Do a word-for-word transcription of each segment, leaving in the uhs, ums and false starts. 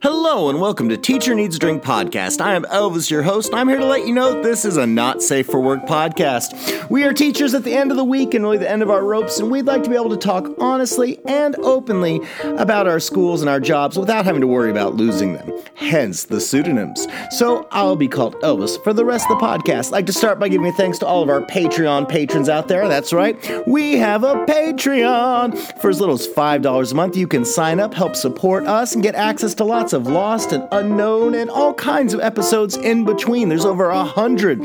Hello and welcome to Teacher Needs a Drink podcast. I am Elvis, your host, and I'm here to let you know this is a not safe for work podcast. We are teachers at the end of the week and really the end of our ropes, and we'd like to be able to talk honestly and openly about our schools and our jobs without having to worry about losing them, hence the pseudonyms. So I'll be called Elvis for the rest of the podcast. I'd like to start by giving thanks to all of our Patreon patrons out there. That's right, we have a Patreon. For as little as five dollars a month, you can sign up, help support us, and get access to lots of lost and unknown and all kinds of episodes in between. There's over a hundred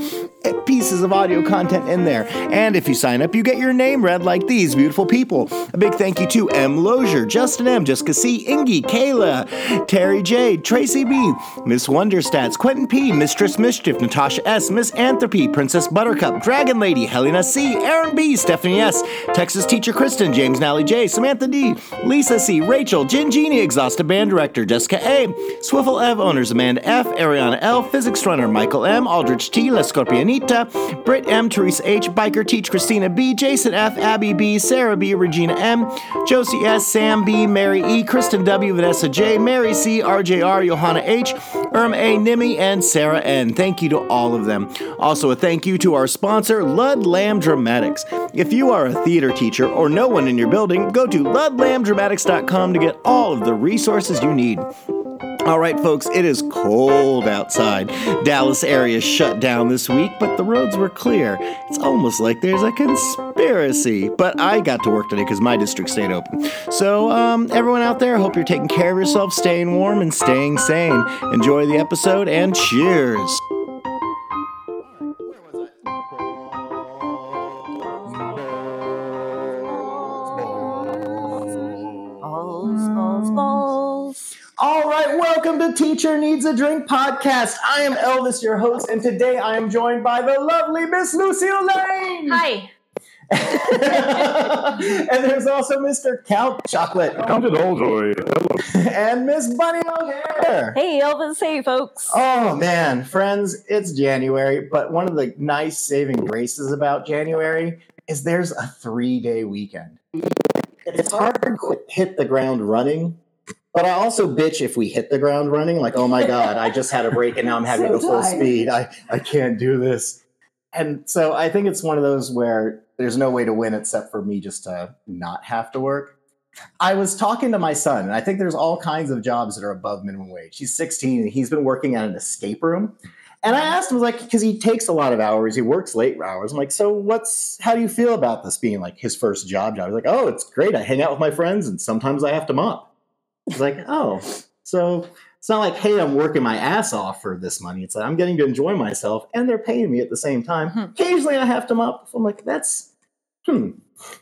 pieces of audio content in there. And if you sign up, you get your name read like these beautiful people. A big thank you to M. Lozier, Justin M., Jessica C., Ingy, Kayla, Terry J., Tracy B., Miss Wonderstats, Quentin P., Mistress Mischief, Natasha S., Miss Anthropy, Princess Buttercup, Dragon Lady, Helena C., Aaron B., Stephanie S., Texas Teacher Kristen, James Nally J., Samantha D., Lisa C., Rachel, Gin Genie, Exhausted Band Director, Jessica A., Swiffle Ev, Owners Amanda F., Ariana L., Physics Runner, Michael M., Aldrich T., La Scorpionita, Britt M., Teresa H., Biker Teach, Christina B., Jason F., Abby B., Sarah B., Regina M., Josie S., Sam B., Mary E., Kristen W., Vanessa J., Mary C., R J R, Johanna H., Irma A., Nimi, and Sarah N. Thank you to all of them. Also a thank you to our sponsor, Ludlam Dramatics. If you are a theater teacher or no one in your building, go to ludlam dramatics dot com to get all of the resources you need. All right, folks, it is cold outside. Dallas area shut down this week, but the roads were clear. It's almost like there's a conspiracy. But I got to work today because my district stayed open. So, um, everyone out there, hope you're taking care of yourself, staying warm, and staying sane. Enjoy the episode, and cheers. Welcome to Teacher Needs a Drink podcast. I am Elvis, your host, and today I am joined by the lovely Miss Lucille Lane. Hi. And there's also Mister Count Chocolate. Count it all, Joy. Hello. And Miss Bunny O'Hare. Hey, Elvis. Hey, folks. Oh, man. Friends, it's January, but one of the nice saving graces about January is there's a three-day weekend. It's hard to hit the ground running. But I also bitch if we hit the ground running, like, oh, my God, I just had a break and now I'm having so to go full speed. I, I can't do this. And so I think it's one of those where there's no way to win except for me just to not have to work. I was talking to my son, and I think there's all kinds of jobs that are above minimum wage. He's sixteen, and he's been working at an escape room. And I asked him, like, because he takes a lot of hours. He works late hours. I'm like, so what's, how do you feel about this being, like, his first job? job? He's like, oh, it's great. I hang out with my friends, and sometimes I have to mop. It's like, oh, so it's not like, hey, I'm working my ass off for this money. It's like I'm getting to enjoy myself, and they're paying me at the same time. Hmm. Occasionally, I have to mop. I'm like, that's, hmm,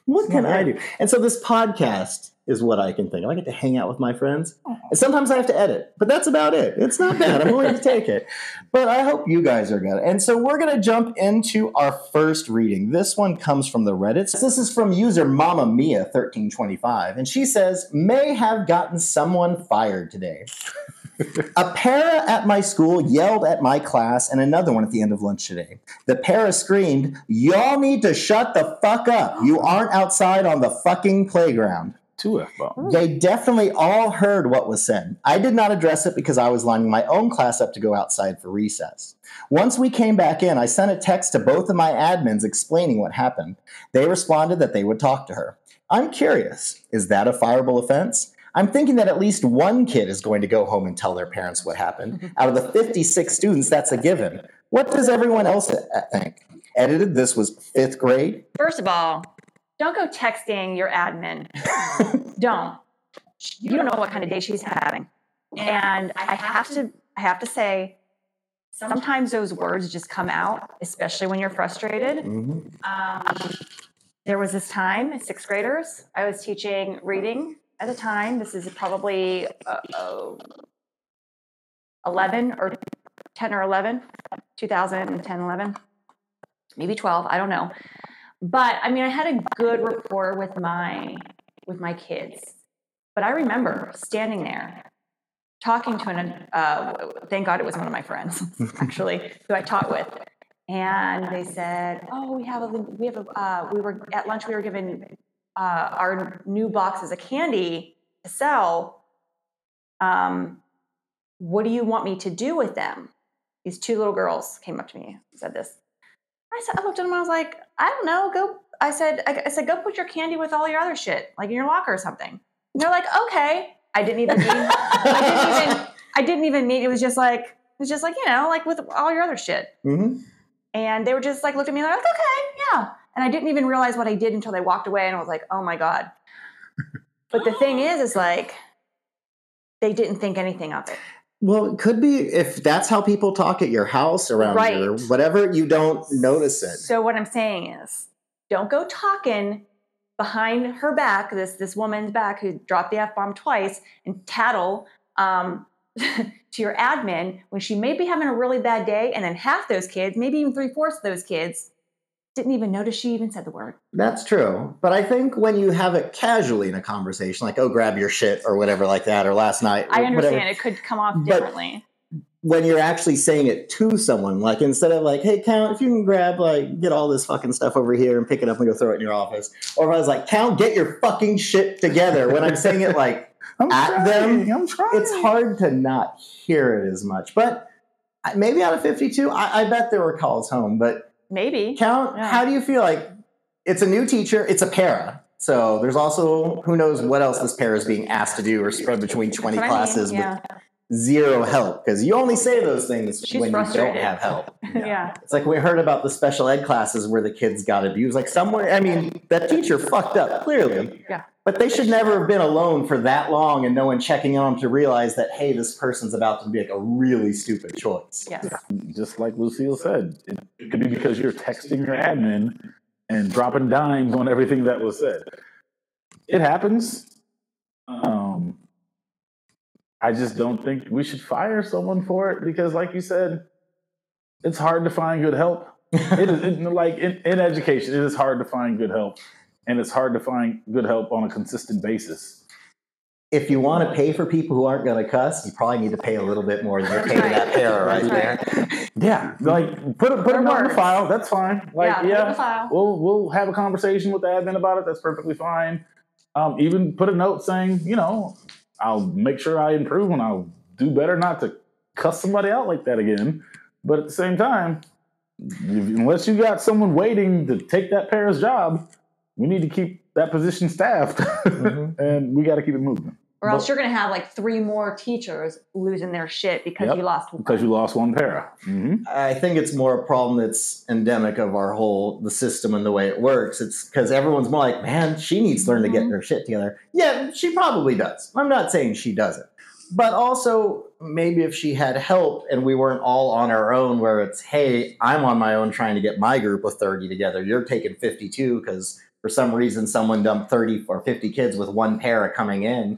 what can I do? And so this podcast is what I can think of. I get to hang out with my friends, and sometimes I have to edit, but that's about it. It's not bad. I'm willing to take it, but I hope you guys are good. And so we're going to jump into our first reading. This one comes from the Reddit. This is from user Mamma Mia thirteen twenty-five, and she says, may have gotten someone fired today. A para at my school yelled at my class and another one at the end of lunch today. The para screamed, y'all need to shut the fuck up. You aren't outside on the fucking playground. Two F-bombs. They definitely all heard what was said. I did not address it because I was lining my own class up to go outside for recess. Once we came back in, I sent a text to both of my admins explaining what happened. They responded that they would talk to her. I'm curious, is that a fireable offense? I'm thinking that at least one kid is going to go home and tell their parents what happened. Out of the fifty-six students, that's a given. What does everyone else think? Edited, this was fifth grade. First of all, don't go texting your admin. Don't. You don't know what kind of day she's having. And I have to I have to say, sometimes those words just come out, especially when you're frustrated. Mm-hmm. Um, there was this time, sixth graders, I was teaching reading at the time. This is probably uh, eleven or ten or eleven, two thousand ten, eleven, maybe twelve, I don't know. But I mean, I had a good rapport with my with my kids. But I remember standing there, talking to an. Uh, thank God it was one of my friends, actually, who I taught with, and they said, "Oh, we have a we have a uh, we were at lunch. We were given uh, our new boxes of candy to sell. Um, what do you want me to do with them? These two little girls came up to me and said this. I said, I looked at them and I was like, I don't know. Go. I said, I, I said, go put your candy with all your other shit, like in your locker or something. And they're like, okay. I didn't even, mean, I didn't even, I didn't even mean, it was just like, it was just like, you know, like with all your other shit. Mm-hmm. And they were just like, looked at me and they're like, okay, yeah. And I didn't even realize what I did until they walked away. And I was like, oh my God. But the thing is, is like, they didn't think anything of it. Well, it could be if that's how people talk at your house around right. here, whatever, you don't notice it. So what I'm saying is, don't go talking behind her back, this this woman's back who dropped the F-bomb twice, and tattle um, to your admin when she may be having a really bad day, and then half those kids, maybe even three-fourths of those kids, didn't even notice she even said the word. That's true. But I think when you have it casually in a conversation, like, oh, grab your shit or whatever like that, or last night. I understand. Whatever. It could come off differently. But when you're actually saying it to someone, like instead of like, hey, Count, if you can grab, like, get all this fucking stuff over here and pick it up and go throw it in your office. Or if I was like, Count, get your fucking shit together. When I'm saying it like I'm at trying, them, I'm trying. It's hard to not hear it as much. But maybe out of fifty-two, I, I bet there were calls home, but maybe. Count, yeah. How do you feel like it's a new teacher? It's a para. So there's also who knows what else this para is being asked to do or spread between twenty That's classes I mean, yeah. with zero help. Because you only say those things She's when frustrated. You don't have help. Yeah. yeah. It's like we heard about the special ed classes where the kids got abused. Like somewhere, I mean, that teacher fucked up, clearly. Yeah. But they should never have been alone for that long and no one checking on them to realize that, hey, this person's about to make a really stupid choice. Yes. Just like Lucille said, it could be because you're texting your admin and dropping dimes on everything that was said. It happens. Um, I just don't think we should fire someone for it because, like you said, it's hard to find good help. It is it, like in, in education, it is hard to find good help. And it's hard to find good help on a consistent basis. If you want to pay for people who aren't going to cuss, you probably need to pay a little bit more than you're paying right. that para right, right there. Yeah, like put it, put them on the file. That's fine. Like yeah, yeah file. we'll we'll have a conversation with the admin about it. That's perfectly fine. Um, even put a note saying, you know, I'll make sure I improve and I'll do better not to cuss somebody out like that again. But at the same time, unless you got someone waiting to take that para's job. We need to keep that position staffed, mm-hmm. and we got to keep it moving. Or else but, you're going to have like three more teachers losing their shit because yep, you lost one. Because you lost one para. Mm-hmm. I think it's more a problem that's endemic of our whole, the system and the way it works. It's because everyone's more like, man, she needs to learn mm-hmm. to get their shit together. Yeah, she probably does. I'm not saying she doesn't. But also, maybe if she had help and we weren't all on our own where it's, hey, I'm on my own trying to get my group of thirty together. You're taking fifty-two because... for some reason, someone dumped thirty or fifty kids with one para coming in,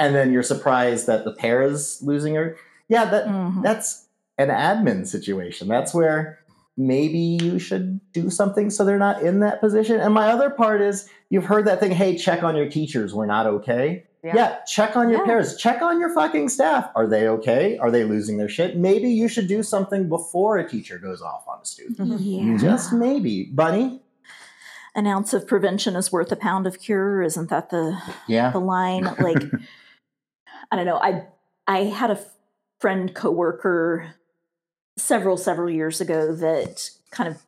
and then you're surprised that the para's losing her. Yeah, that mm-hmm. that's an admin situation. That's where maybe you should do something so they're not in that position. And my other part is, you've heard that thing, hey, check on your teachers. We're not okay. Yeah, yeah check on your yeah. paras. Check on your fucking staff. Are they okay? Are they losing their shit? Maybe you should do something before a teacher goes off on a student. Yeah. Just maybe. Bunny? An ounce of prevention is worth a pound of cure. Isn't that the yeah. the line? Like, I don't know. I I had a friend coworker several, several years ago that kind of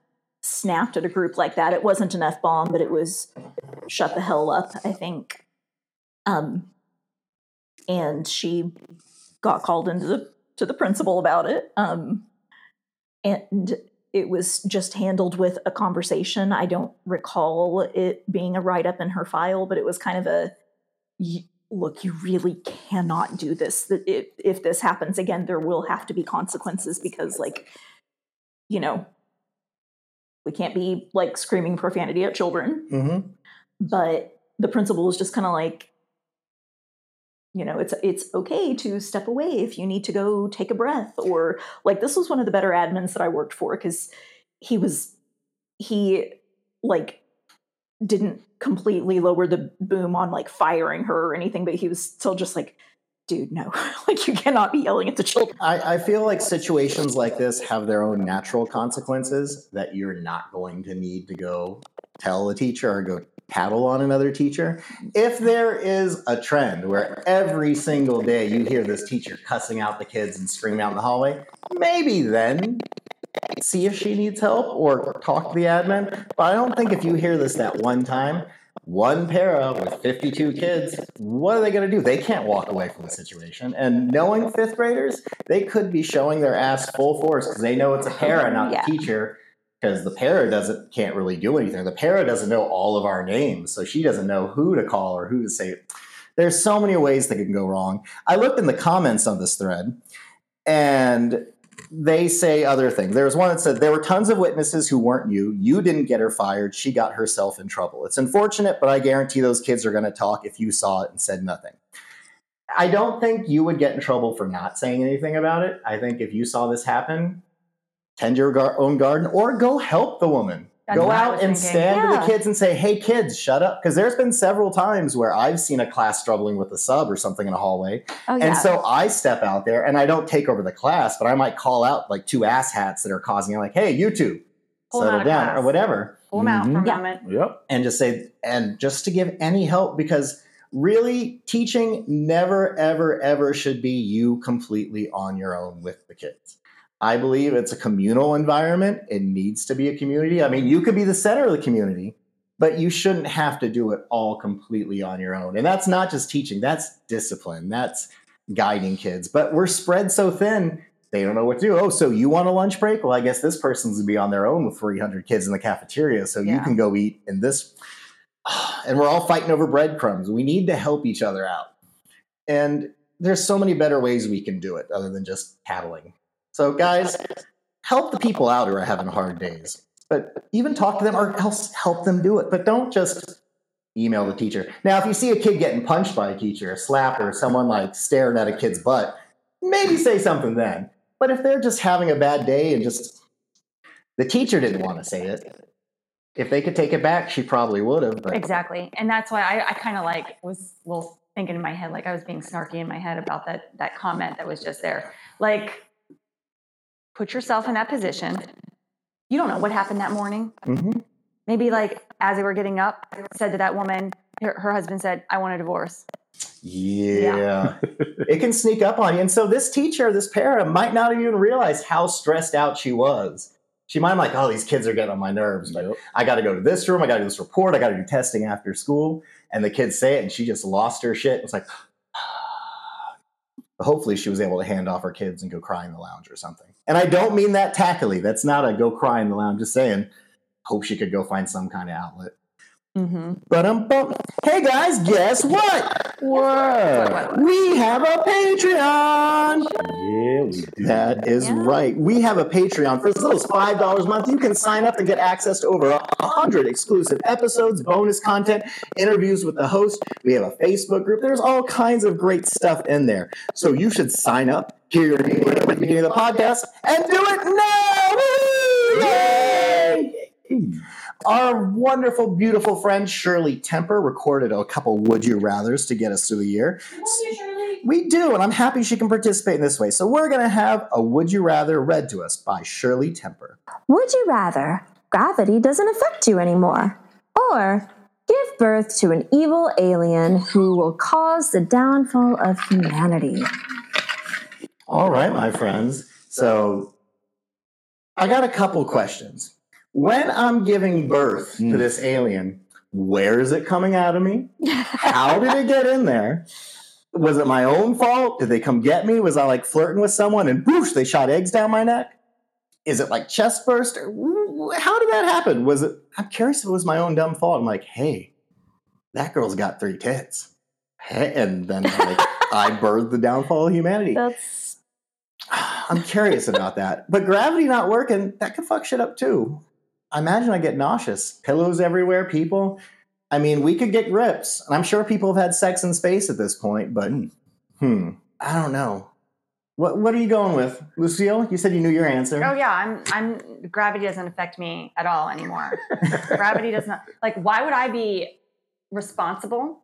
snapped at a group like that. It wasn't an F-bomb, but it was shut the hell up, I think. Um, and she got called into the, to the principal about it. Um, and... It was just handled with a conversation. I don't recall it being a write-up in her file, but it was kind of a, look, you really cannot do this. If this happens again, there will have to be consequences because, like, you know, we can't be, like, screaming profanity at children. Mm-hmm. But the principal was just kind of like, you know, it's it's okay to step away if you need to go take a breath or like this was one of the better admins that I worked for because he was he like didn't completely lower the boom on like firing her or anything, but he was still just like, dude, no, like you cannot be yelling at the children. I, I feel like situations like this have their own natural consequences that you're not going to need to go tell a teacher or go tattle on another teacher. If there is a trend where every single day you hear this teacher cussing out the kids and screaming out in the hallway, maybe then see if she needs help or talk to the admin. But I don't think if you hear this that one time, one para with fifty-two kids, what are they going to do? They can't walk away from the situation. And knowing fifth graders, they could be showing their ass full force because they know it's a para, not yeah. a teacher. Because the para doesn't can't really do anything. The para doesn't know all of our names, so she doesn't know who to call or who to say. There's so many ways that can go wrong. I looked in the comments on this thread, and they say other things. There was one that said, there were tons of witnesses who weren't you. You didn't get her fired. She got herself in trouble. It's unfortunate, but I guarantee those kids are going to talk if you saw it and said nothing. I don't think you would get in trouble for not saying anything about it. I think if you saw this happen, tend your gar- own garden, or go help the woman. That's go out and stand yeah. to the kids and say, hey, kids, shut up. Because there's been several times where I've seen a class struggling with a sub or something in a hallway. Oh, yeah. And so I step out there, and I don't take over the class, but I might call out like two asshats that are causing it. Like, hey, you two, pull settle down class. Or whatever. Pull them out mm-hmm. for a yeah. moment. Yep. And just say, and just to give any help, because really teaching never, ever, ever should be you completely on your own with the kids. I believe it's a communal environment. It needs to be a community. I mean, you could be the center of the community, but you shouldn't have to do it all completely on your own. And that's not just teaching. That's discipline. That's guiding kids. But we're spread so thin, they don't know what to do. Oh, so you want a lunch break? Well, I guess this person's going to be on their own with three hundred kids in the cafeteria, so yeah. you can go eat in this. And we're all fighting over breadcrumbs. We need to help each other out. And there's so many better ways we can do it other than just tattling. So guys, help the people out who are having hard days, but even talk to them or else help them do it. But don't just email the teacher. Now, if you see a kid getting punched by a teacher, a slap, or someone like staring at a kid's butt, maybe say something then. But if they're just having a bad day and just, the teacher didn't want to say it. If they could take it back, she probably would have. But. Exactly. And that's why I, I kind of like was well thinking in my head, like I was being snarky in my head about that, that comment that was just there. Like, put yourself in that position. You don't know what happened that morning. Mm-hmm. Maybe like as they were getting up, said to that woman, her, her husband said, I want a divorce. Yeah. yeah. It can sneak up on you. And so this teacher, this parent might not even realize how stressed out she was. She might be like, oh, these kids are getting on my nerves. But yep. I got to go to this room. I got to do this report. I got to do testing after school. And the kids say it and she just lost her shit. It's like, hopefully she was able to hand off her kids and go cry in the lounge or something. And I don't mean that tackily. That's not a go cry in the lounge. Just saying, hope she could go find some kind of outlet. Mm-hmm. But um, hey guys, guess what? What? We have a Patreon. Yeah, we do. That is yeah. right. We have a Patreon. For as little as five dollars a month, you can sign up and get access to over one hundred exclusive episodes, bonus content, interviews with the host. We have a Facebook group. There's all kinds of great stuff in there. So you should sign up, hear your name at the beginning of the podcast, and do it now! Yay! Our wonderful, beautiful friend Shirley Temper recorded a couple Would You Rathers to get us through the year. I love you, Shirley. We do, and I'm happy she can participate in this way. So we're going to have a Would You Rather read to us by Shirley Temper. Would you rather gravity doesn't affect you anymore? Or give birth to an evil alien who will cause the downfall of humanity? All right, my friends. So I got a couple questions. When I'm giving birth to this alien, where is it coming out of me? How did it get in there? Was it my own fault? Did they come get me? Was I like flirting with someone and boosh, they shot eggs down my neck? Is it like chest burst? How did that happen? Was it? I'm curious if it was my own dumb fault. I'm like, hey, that girl's got three tits. Hey, and then like, I birthed the downfall of humanity. That's... I'm curious about that. But gravity not working, that could fuck shit up too. I imagine I get nauseous. Pillows everywhere, people. I mean, we could get grips. And I'm sure people have had sex in space at this point, but hmm, I don't know. What what are you going with? Lucille, you said you knew your answer. Oh yeah, I'm I'm gravity doesn't affect me at all anymore. Gravity does not, like, why would I be responsible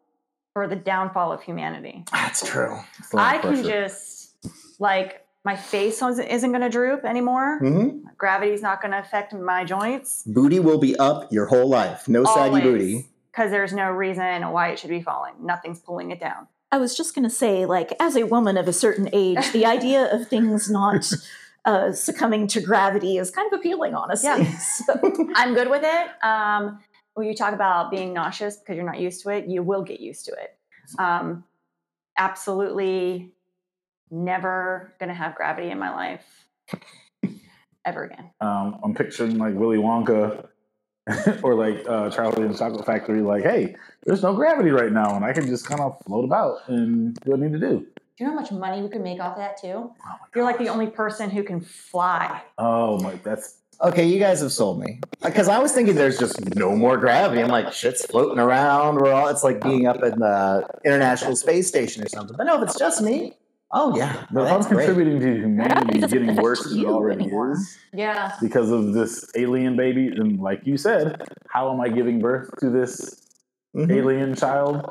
for the downfall of humanity? That's true. That's I can just like my face isn't going to droop anymore. Mm-hmm. Gravity's not going to affect my joints. Booty will be up your whole life. No Always. Saggy booty. because there's no reason why it should be falling. Nothing's pulling it down. I was just going to say, like, as a woman of a certain age, the idea of things not uh, succumbing to gravity is kind of appealing, honestly. Yeah. So. I'm good with it. Um, when you talk about being nauseous because you're not used to it, you will get used to it. Um, absolutely never going to have gravity in my life ever again. Um, I'm picturing, like, Willy Wonka or like uh, Charlie and the Chocolate Factory, like, hey, there's no gravity right now, and I can just kind of float about and do what I need to do. Do you know how much money we could make off of that, too? Oh my You're gosh. Like the only person who can fly. Oh, my, that's... Okay, you guys have sold me. Because I was thinking there's just no more gravity. I'm like, shit's floating around. We're all, it's like being up in the International Space Station or something. But no, if it's just me, oh, yeah. But well, I'm contributing great. To humanity getting worse than it already anymore. Is. Yeah. Because of this alien baby. And like you said, how am I giving birth to this mm-hmm. alien child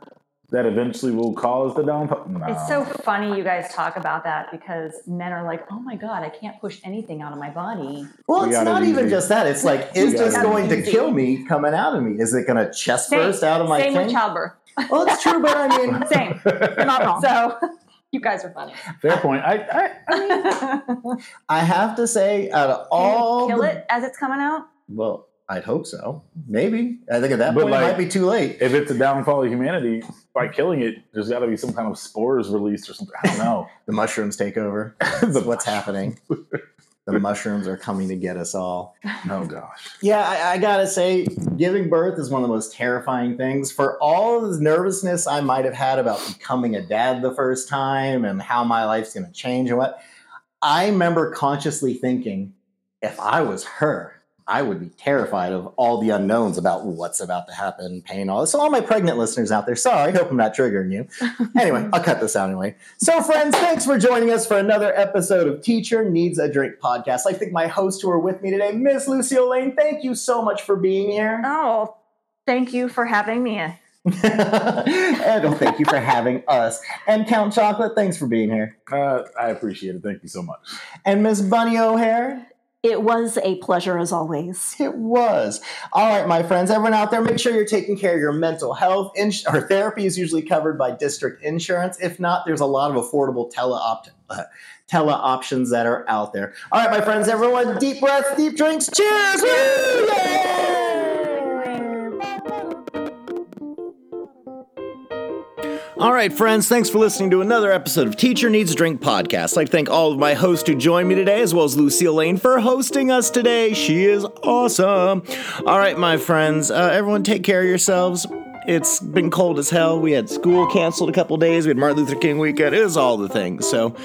that eventually will cause the downfall? No. It's so funny you guys talk about that because men are like, oh, my God, I can't push anything out of my body. Well, we it's not it even just that. It's like, is this going to kill me coming out of me? Is it going to chest same, burst out of my same thing? With childbirth. Well, it's true, but I mean. Same. You're not wrong. So. You guys are funny. Fair point. I I, I, mean, I have to say, out of all... Can you kill the, it as it's coming out? Well, I'd hope so. Maybe. I think at that but point, like, it might be too late. If it's a downfall of humanity, by killing it, there's got to be some kind of spores released or something. I don't know. The mushrooms take over. That's what's happening. The mushrooms are coming to get us all. Oh, gosh. Yeah, I, I got to say, giving birth is one of the most terrifying things. For all the nervousness I might have had about becoming a dad the first time and how my life's going to change and what, I remember consciously thinking, if I was her, I would be terrified of all the unknowns about what's about to happen, pain, all this. So all my pregnant listeners out there, sorry, hope I'm not triggering you. Anyway, I'll cut this out anyway. So friends, thanks for joining us for another episode of Teacher Needs a Drink podcast. I think my hosts who are with me today, Miss Lucille Lane, thank you so much for being here. Oh, thank you for having me. And well, thank you for having us. And Count Chocolate, thanks for being here. Uh, I appreciate it. Thank you so much. And Miss Bunny O'Hare. It was a pleasure, as always. It was. All right, my friends, everyone out there, make sure you're taking care of your mental health. Ins- or therapy is usually covered by district insurance. If not, there's a lot of affordable teleopt- uh, tele options that are out there. All right, my friends, everyone, deep breaths, deep drinks. Cheers! All right, friends, thanks for listening to another episode of Teacher Needs a Drink podcast. I'd like to thank all of my hosts who joined me today, as well as Lucille Lane for hosting us today. She is awesome. All right, my friends, uh, everyone take care of yourselves. It's been cold as hell. We had school canceled a couple days. We had Martin Luther King weekend. It was all the things. So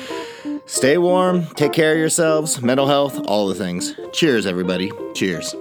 stay warm, take care of yourselves, mental health, all the things. Cheers, everybody. Cheers.